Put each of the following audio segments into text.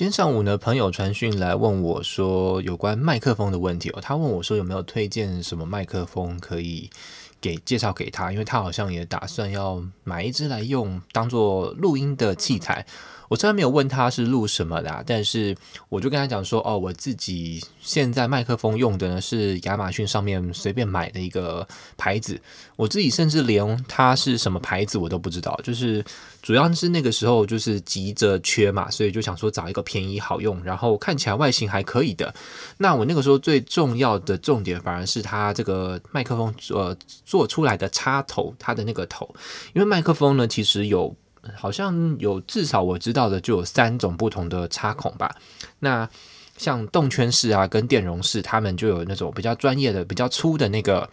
今天上午呢，朋友传讯来问我说有关麦克风的问题哦。他问我说有没有推荐什么麦克风可以介绍给他，因为他好像也打算要买一支来用当做录音的器材。我虽然没有问他是录什么的但是我就跟他讲说哦，我自己现在麦克风用的呢是亚马逊上面随便买的一个牌子，我自己甚至连它是什么牌子我都不知道，就是主要是那个时候就是急着缺嘛，所以就想说找一个便宜好用然后看起来外形还可以的。那我那个时候最重要的重点反而是它这个麦克风做出来的插头，它的那个头，因为麦克风呢其实有好像有至少我知道的就有3种不同的插孔吧。那像动圈式跟电容式，他们就有那种比较专业的比较粗的那个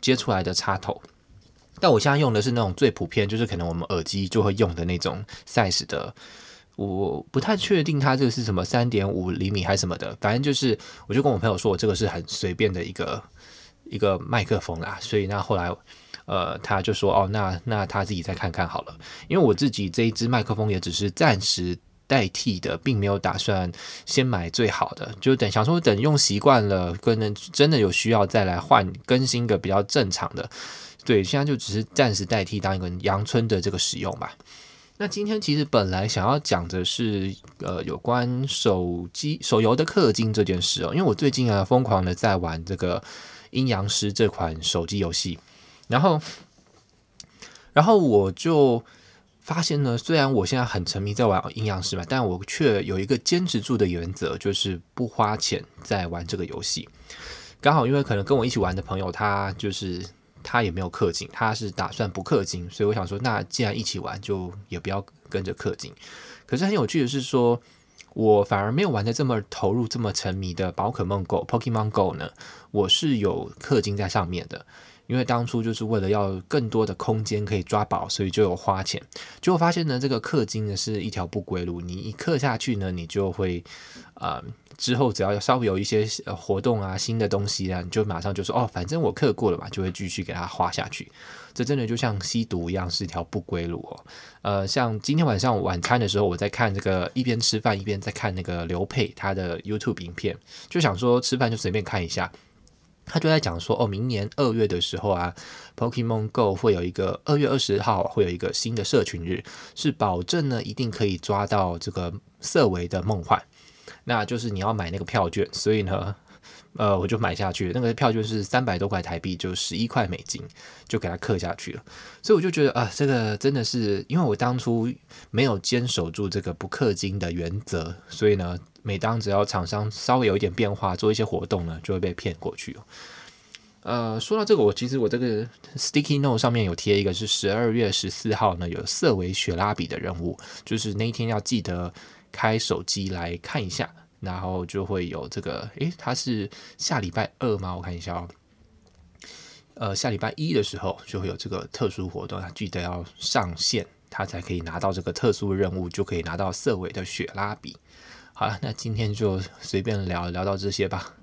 接出来的插头。但我现在用的是那种最普遍，就是可能我们耳机就会用的那种 size 的，我不太确定它这个是什么 3.5 厘米还是什么的，反正就是我就跟我朋友说我这个是很随便的一个麦克风啦。所以那后来他就说哦，那他自己再看看好了，因为我自己这一支麦克风也只是暂时代替的，并没有打算先买最好的，就想说等用习惯了，可能真的有需要再来换更新个比较正常的。对，现在就只是暂时代替当一个阳春的这个使用吧。那今天其实本来想要讲的是有关手游的氪金这件事哦，因为我最近疯狂的在玩这个阴阳师这款手机游戏，然后我就发现呢，虽然我现在很沉迷在玩阴阳师嘛，但我却有一个坚持住的原则，就是不花钱在玩这个游戏。刚好因为可能跟我一起玩的朋友他也没有氪金，他是打算不氪金，所以我想说那既然一起玩就也不要跟着氪金。可是很有趣的是说，我反而没有玩得这么投入这么沉迷的宝可梦 Go Pokemon Go 呢，我是有氪金在上面的，因为当初就是为了要更多的空间可以抓宝，所以就有花钱。结果发现呢，这个氪金呢是一条不归路，你一氪下去呢，你就会之后只要稍微有一些活动新的东西你就马上就说哦，反正我氪过了嘛，就会继续给它花下去。这真的就像吸毒一样，是一条不归路哦。像今天晚上晚餐的时候，我在看这个，一边吃饭一边在看那个刘沛他的 YouTube 影片，就想说吃饭就随便看一下。他就在讲说哦，明年2月的时候Pokemon Go 会有一个2月20号会有一个新的社群日，是保证呢一定可以抓到这个色违的梦幻。那就是你要买那个票券，所以呢我就买下去了，那个票券是300多块台币，就11块美金，就给它氪下去了。所以我就觉得这个真的是因为我当初没有坚守住这个不氪金的原则，所以呢每当只要厂商稍微有一点变化做一些活动呢，就会被骗过去。说到这个，我这个 sticky note 上面有贴一个是12月14号呢有色违雪拉比的任务，就是那一天要记得开手机来看一下，然后就会有这个它是下礼拜2吗？我看一下下礼拜1的时候就会有这个特殊活动，记得要上线它才可以拿到这个特殊任务，就可以拿到色违的雪拉比。好了，那今天就随便聊到这些吧。